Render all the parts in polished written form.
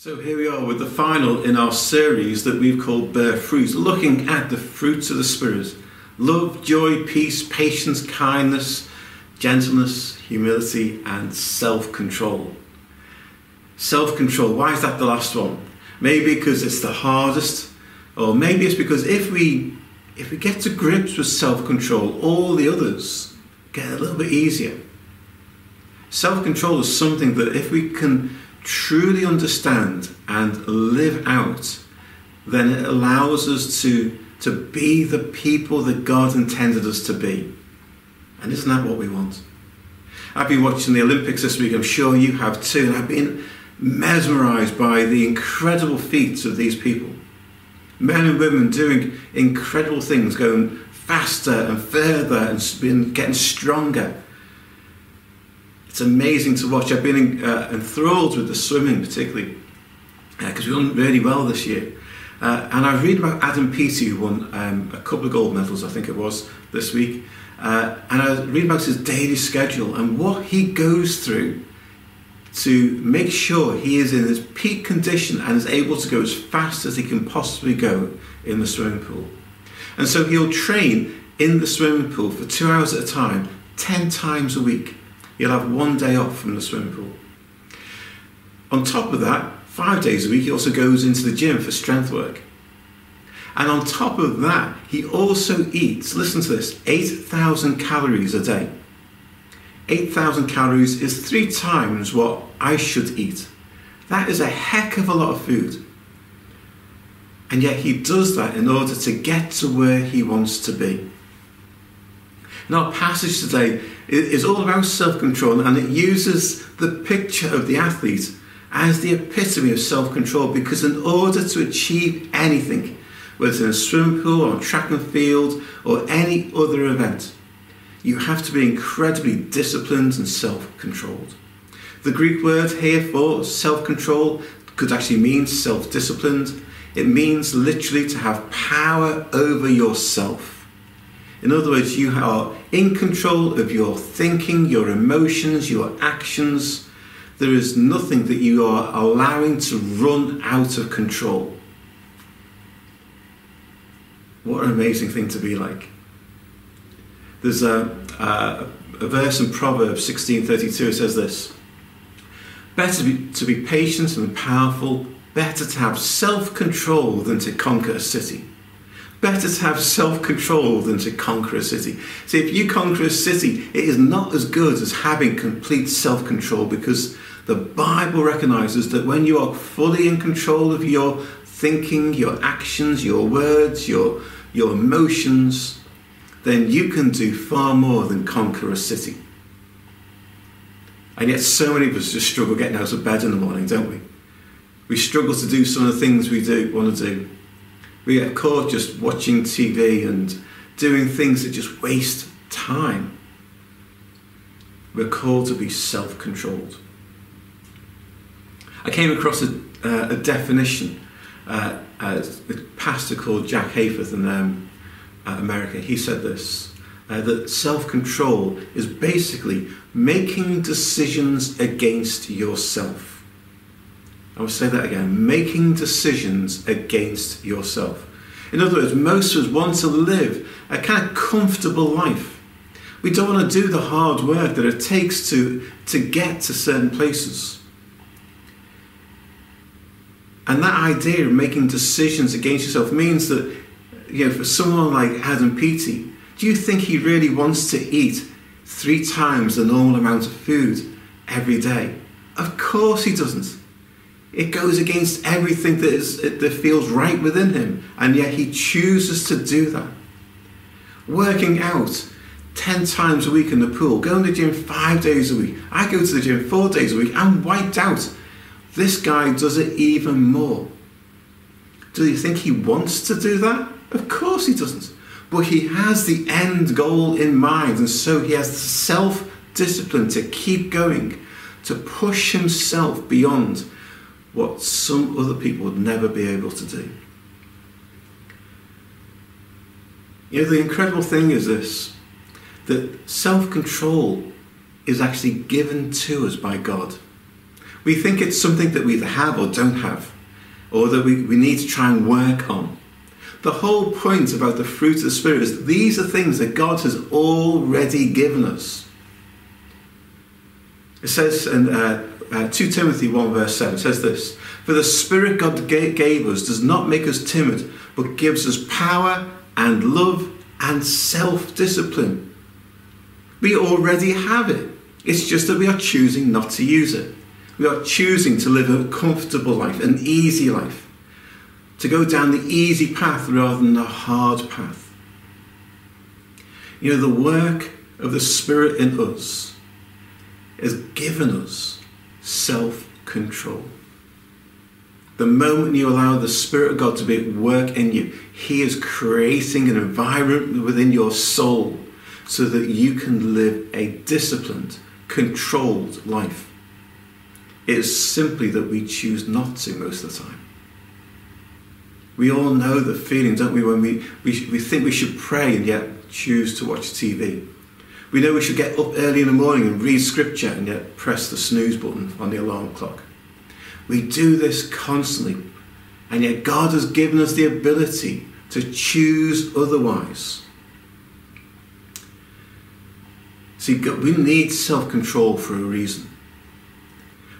So here we are with the final in our series that we've called Bear Fruit, looking at the fruits of the Spirit: love, joy, peace, patience, kindness, gentleness, humility and self-control. Self-control, why is that the last one? Maybe because it's the hardest, or maybe it's because if we get to grips with self-control, all the others get a little bit easier. Self-control is something that if we can truly understand and live out, then it allows us to be the people that God intended us to be. And isn't that what we want? I've been watching the Olympics this week, I'm sure you have too, and I've been mesmerised by the incredible feats of these people. Men and women doing incredible things, going faster and further and getting stronger. It's amazing to watch. I've been enthralled with the swimming particularly, because we won really well this year. And I read about Adam Peaty, who won a couple of gold medals, I think it was, this week. And I read about his daily schedule and what he goes through to make sure he is in his peak condition and is able to go as fast as he can possibly go in the swimming pool. And so he'll train in the swimming pool for 2 hours at a time, 10 times a week. He'll have one day off from the swimming pool. On top of that, 5 days a week he also goes into the gym for strength work. And on top of that, he also eats, listen to this, 8,000 calories a day. 8,000 calories is 3 times what I should eat. That is a heck of a lot of food. And yet he does that in order to get to where he wants to be. Now, our passage today is all about self-control, and it uses the picture of the athlete as the epitome of self-control, because in order to achieve anything, whether it's in a swimming pool or track and field or any other event, you have to be incredibly disciplined and self-controlled. The Greek word here for self-control could actually mean self-disciplined. It means literally to have power over yourself. In other words, you are in control of your thinking, your emotions, your actions. There is nothing that you are allowing to run out of control. What an amazing thing to be like. There's a verse in Proverbs 16:32, it says this: "Better to be patient and powerful, better to have self-control than to conquer a city." Better to have self-control than to conquer a city. See, if you conquer a city, it is not as good as having complete self-control, because the Bible recognises that when you are fully in control of your thinking, your actions, your words, your emotions, then you can do far more than conquer a city. And yet so many of us just struggle getting out of bed in the morning, don't we? We struggle to do some of the things we do want to do. We get caught just watching TV and doing things that just waste time. We're called to be self-controlled. I came across a definition. A pastor called Jack Hayford in America, he said this, that self-control is basically making decisions against yourself. I will say that again: making decisions against yourself. In other words, most of us want to live a kind of comfortable life. We don't want to do the hard work that it takes to get to certain places. And that idea of making decisions against yourself means that, you know, for someone like Adam Peaty, do you think he really wants to eat 3 times the normal amount of food every day? Of course he doesn't. It goes against everything that feels right within him, and yet he chooses to do that. Working out 10 times a week in the pool, going to the gym 5 days a week. I go to the gym 4 days a week. I'm wiped out. This guy does it even more. Do you think he wants to do that? Of course he doesn't. But he has the end goal in mind, and so he has the self-discipline to keep going, to push himself beyond what some other people would never be able to do. You know, the incredible thing is this, that self-control is actually given to us by God. We think it's something that we either have or don't have, or that we need to try and work on. The whole point about the fruit of the Spirit is that these are things that God has already given us. It says in 2 Timothy 1 verse 7, it says this: "For the Spirit God gave us does not make us timid, but gives us power and love and self-discipline." We already have it. It's just that we are choosing not to use it. We are choosing to live a comfortable life, an easy life, to go down the easy path rather than the hard path. You know, the work of the Spirit in us has given us self-control. The moment you allow the Spirit of God to be at work in you, He is creating an environment within your soul so that you can live a disciplined, controlled life. It is simply that we choose not to most of the time. We all know the feeling, don't we, when we think we should pray and yet choose to watch TV. We know we should get up early in the morning and read scripture and yet press the snooze button on the alarm clock. We do this constantly, and yet God has given us the ability to choose otherwise. See, we need self-control for a reason.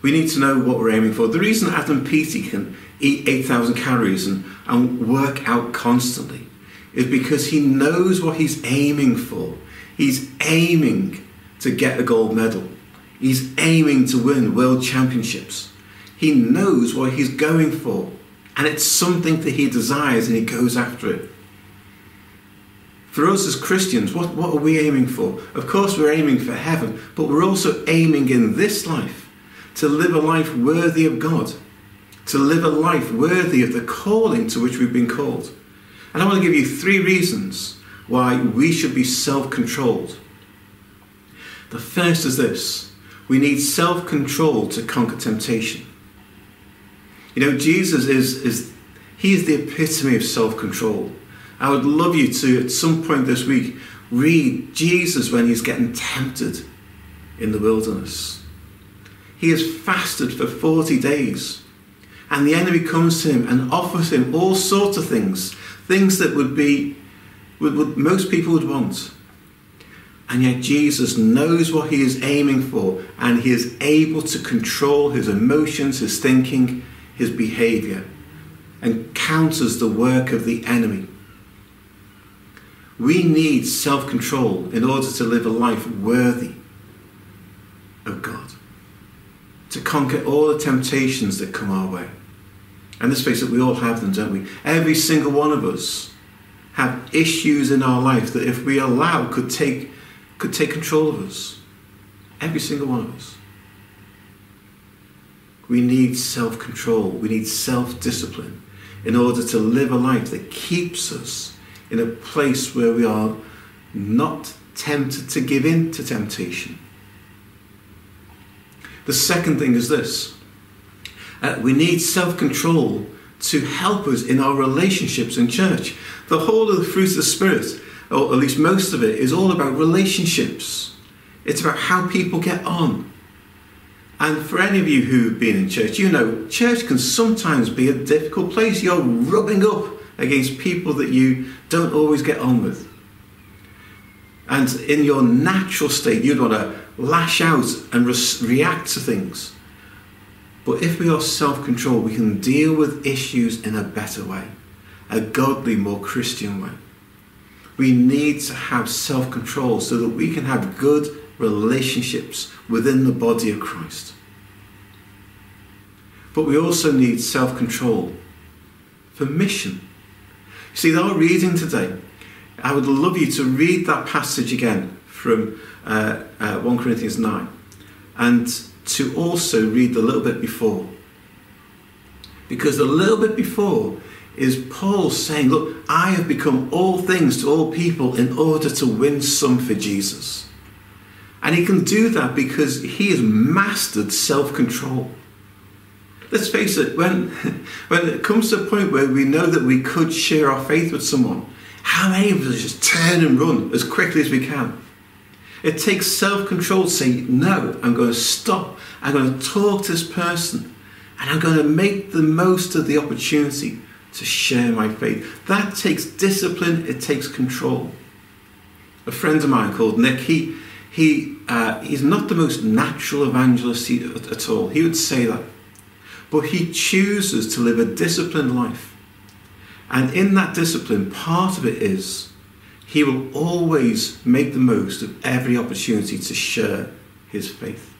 We need to know what we're aiming for. The reason Adam Peaty can eat 8,000 calories and work out constantly is because he knows what he's aiming for. He's aiming to get a gold medal. He's aiming to win world championships. He knows what he's going for, and it's something that he desires, and he goes after it. For us as Christians, what are we aiming for? Of course, we're aiming for heaven, but we're also aiming in this life to live a life worthy of God, to live a life worthy of the calling to which we've been called. And I want to give you three reasons why we should be self-controlled. The first is this: we need self-control to conquer temptation. You know, Jesus is the epitome of self-control. I would love you to, at some point this week, read Jesus when he's getting tempted in the wilderness. He has fasted for 40 days, and the enemy comes to him and offers him all sorts of things that would most people would want. And yet Jesus knows what he is aiming for, and he is able to control his emotions, his thinking, his behavior, and counters the work of the enemy. We need self-control in order to live a life worthy of God, to conquer all the temptations that come our way. And let's face it, we all have them, don't we? Every single one of us have issues in our life that, if we allow, could take control of us. Every single one of us. We need self-control. We need self-discipline in order to live a life that keeps us in a place where we are not tempted to give in to temptation. The second thing is this: we need self-control to help us in our relationships in church. The whole of the fruit of the Spirit, or at least most of it, is all about relationships. It's about how people get on. And for any of you who've been in church, you know church can sometimes be a difficult place. You're rubbing up against people that you don't always get on with. And in your natural state, you'd want to lash out and react to things. But if we are self-controlled, we can deal with issues in a better way, a godly, more Christian way. We need to have self-control so that we can have good relationships within the body of Christ. But we also need self-control for mission. See, our reading today, I would love you to read that passage again from 1 Corinthians 9, and to also read the little bit before. Because the little bit before is Paul saying, look, I have become all things to all people in order to win some for Jesus. And he can do that because he has mastered self-control. Let's face it, when it comes to a point where we know that we could share our faith with someone, how many of us just turn and run as quickly as we can? It takes self-control to say, no, I'm going to stop I'm going to talk to this person, and I'm going to make the most of the opportunity to share my faith. That takes discipline, it takes control. A friend of mine called Nick, he's not the most natural evangelist at all. He would say that. But he chooses to live a disciplined life. And in that discipline, part of it is he will always make the most of every opportunity to share his faith.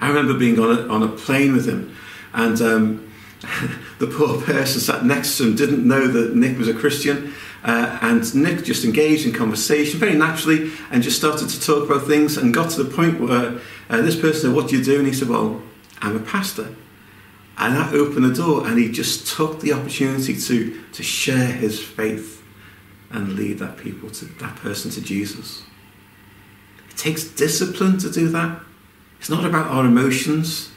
I remember being on a plane with him, and the poor person sat next to him didn't know that Nick was a Christian, and Nick just engaged in conversation very naturally and just started to talk about things, and got to the point where this person said, "What do you do?" And he said, "Well, I'm a pastor." And that opened the door, and he just took the opportunity to share his faith and lead that person to Jesus. It takes discipline to do that. It's not about our emotions.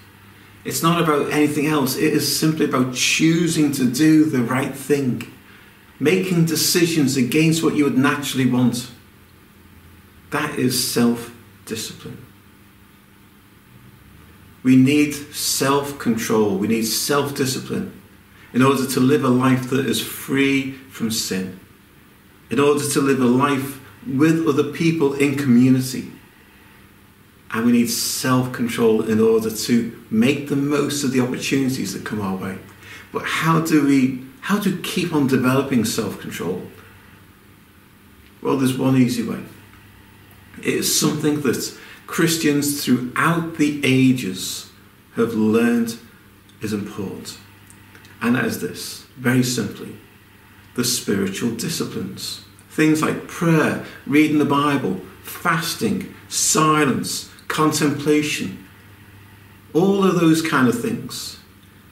It's not about anything else. It is simply about choosing to do the right thing, making decisions against what you would naturally want. That is self-discipline. We need self-control. We need self-discipline in order to live a life that is free from sin, in order to live a life with other people in community. And we need self-control in order to make the most of the opportunities that come our way. But how do we keep on developing self-control? Well, there's one easy way. It is something that Christians throughout the ages have learned is important. And that is this, very simply, the spiritual disciplines. Things like prayer, reading the Bible, fasting, silence, contemplation, all of those kind of things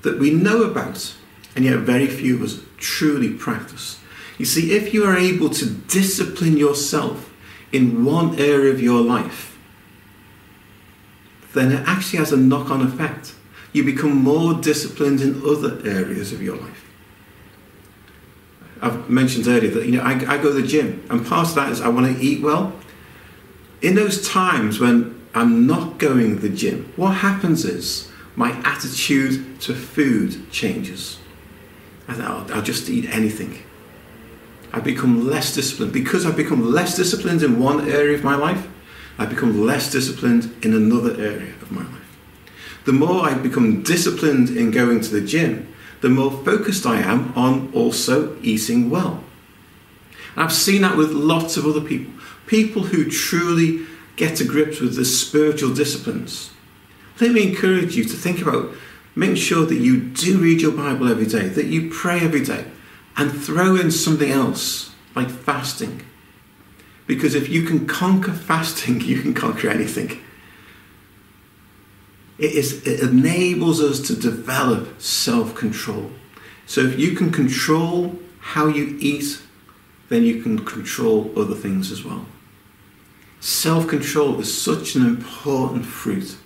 that we know about, and yet very few of us truly practice. You see, if you are able to discipline yourself in one area of your life, then it actually has a knock-on effect. You become more disciplined in other areas of your life. I've mentioned earlier that I go to the gym, and part of that is I want to eat well. In those times when I'm not going to the gym, what happens is my attitude to food changes. And I'll just eat anything. I become less disciplined. Because I've become less disciplined in one area of my life, I become less disciplined in another area of my life. The more I become disciplined in going to the gym, the more focused I am on also eating well. And I've seen that with lots of other people. People who truly get to grips with the spiritual disciplines. Let me encourage you to think about making sure that you do read your Bible every day, that you pray every day, and throw in something else, like fasting. Because if you can conquer fasting, you can conquer anything. It enables us to develop self-control. So if you can control how you eat, then you can control other things as well. Self-control is such an important fruit.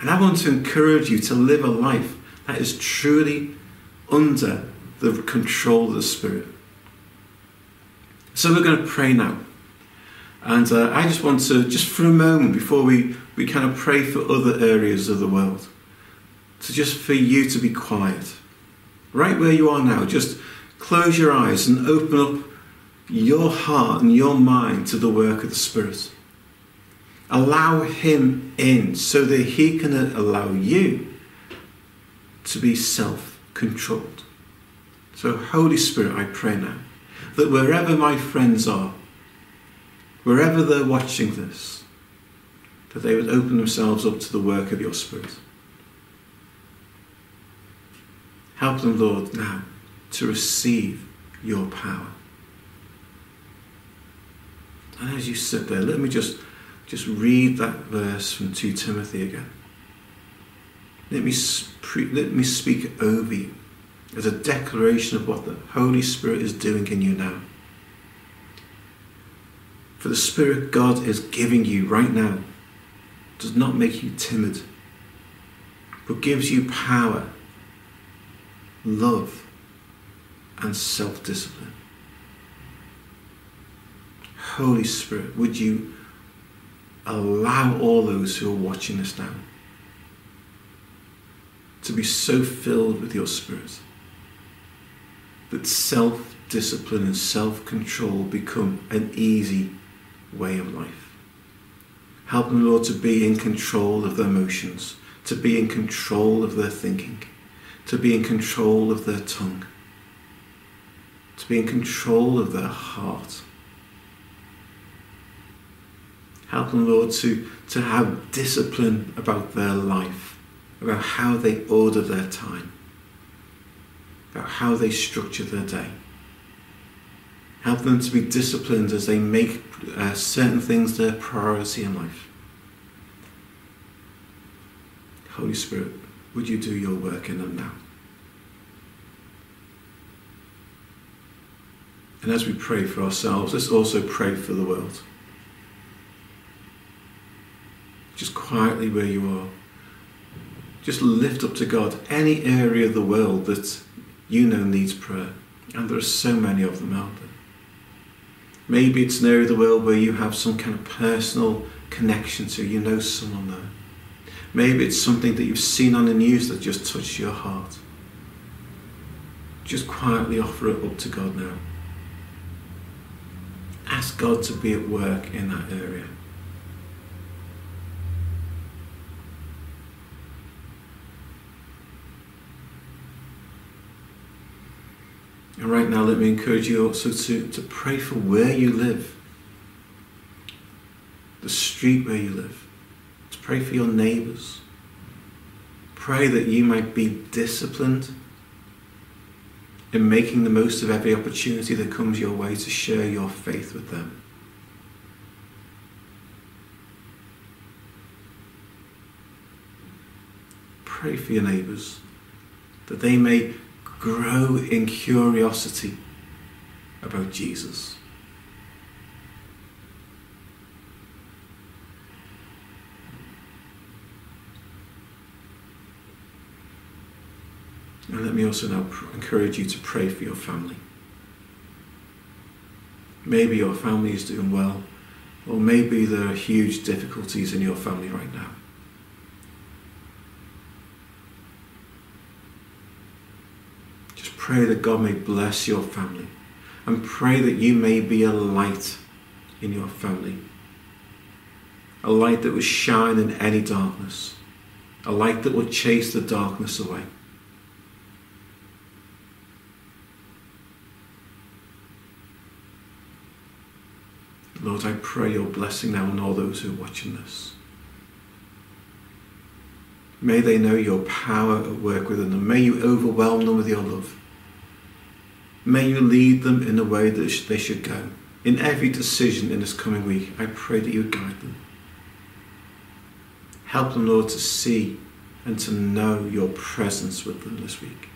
And I want to encourage you to live a life that is truly under the control of the Spirit. So we're going to pray now. And I just want to, just for a moment, before we kind of pray for other areas of the world, to just for you to be quiet. Right where you are now, just close your eyes and open up your heart and your mind to the work of the Spirit. Allow Him in so that He can allow you to be self-controlled. So Holy Spirit, I pray now that wherever my friends are, wherever they're watching this, that they would open themselves up to the work of your Spirit. Help them, Lord, now to receive your power. And as you sit there, let me just read that verse from 2 Timothy again. Let me speak over you as a declaration of what the Holy Spirit is doing in you now. For the Spirit God is giving you right now does not make you timid, but gives you power, love, and self-discipline. Holy Spirit, would you allow all those who are watching this now to be so filled with your Spirit that self-discipline and self-control become an easy way of life. Help them, Lord, to be in control of their emotions, to be in control of their thinking, to be in control of their tongue, to be in control of their heart. Help them, Lord, to have discipline about their life, about how they order their time, about how they structure their day. Help them to be disciplined as they make certain things their priority in life. Holy Spirit, would you do your work in them now? And as we pray for ourselves, let's also pray for the world. Just quietly where you are, just lift up to God any area of the world that you know needs prayer. And there are so many of them out there. Maybe it's an area of the world where you have some kind of personal connection to, you know someone there. Maybe it's something that you've seen on the news that just touched your heart. Just quietly offer it up to God now. Ask God to be at work in that area. And right now, let me encourage you also to pray for where you live, the street where you live, to pray for your neighbours. Pray that you might be disciplined in making the most of every opportunity that comes your way to share your faith with them. Pray for your neighbours that they may grow in curiosity about Jesus. And let me also now encourage you to pray for your family. Maybe your family is doing well, or maybe there are huge difficulties in your family right now. Pray that God may bless your family, and pray that you may be a light in your family. A light that will shine in any darkness. A light that will chase the darkness away. Lord, I pray your blessing now on all those who are watching this. May they know your power at work within them. May you overwhelm them with your love. May you lead them in the way that they should go. In every decision in this coming week, I pray that you would guide them. Help them, Lord, to see and to know your presence with them this week.